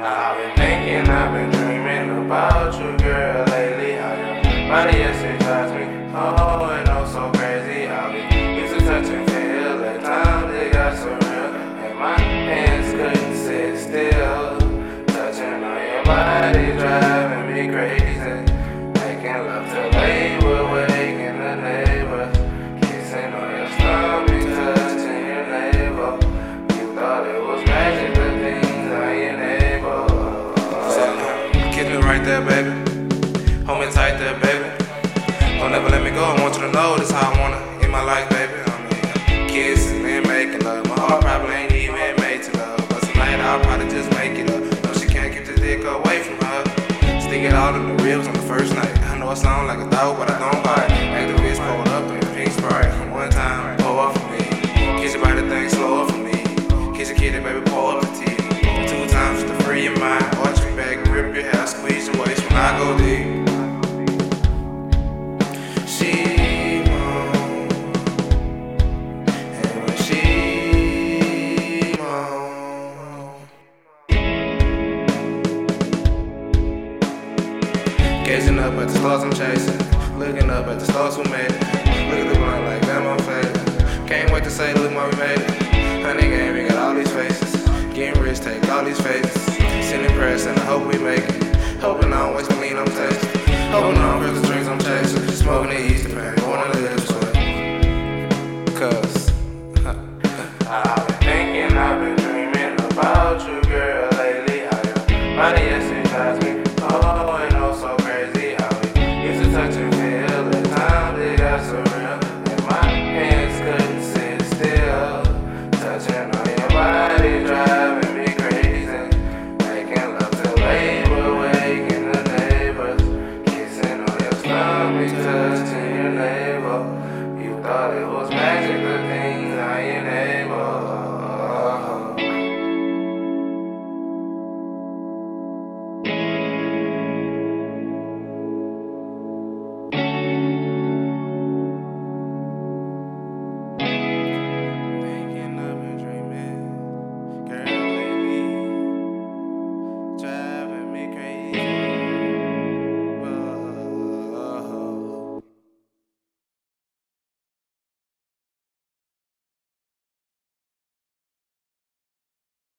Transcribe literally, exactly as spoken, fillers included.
I've been thinking, I've been dreaming about you, girl, lately. How your body exercises me, oh, and oh, so crazy. I've been used to touch and feel, at times it got surreal, and my hands couldn't sit still. Touching on your body, driving me crazy. Making love to labor, waking the neighbors, kissing on your stomach, touching your navel. You thought it was magic, the things I enable. So, kiss me right there, baby. Hold me tight there, baby. Don't ever let me go. I want you to know this how I wanna in my life, baby. I mean, kissing and making love. My heart probably ain't even made to love, but tonight I'll probably just make it up. No, she can't keep this dick away from her. Stick it all in the ribs on the first night. I know I sound like a dog, but I don't bite. Make the wrist fold up in pink Sprite. One time, pour off for me. Kiss your body, thing slow up for me. Kiss your kitty, baby, pour up the tea. Two times to free your mind. Arch your back, grip your hair, squeeze your waist when I go deep. Gazing up at the stars I'm chasing, looking up at the stars who made it. Look at the blind like damn I'm faded. Can't wait to say look my we made it. Honey game, we got all these faces. Getting rich, take all these faces. Sending prayers and I hope we make it.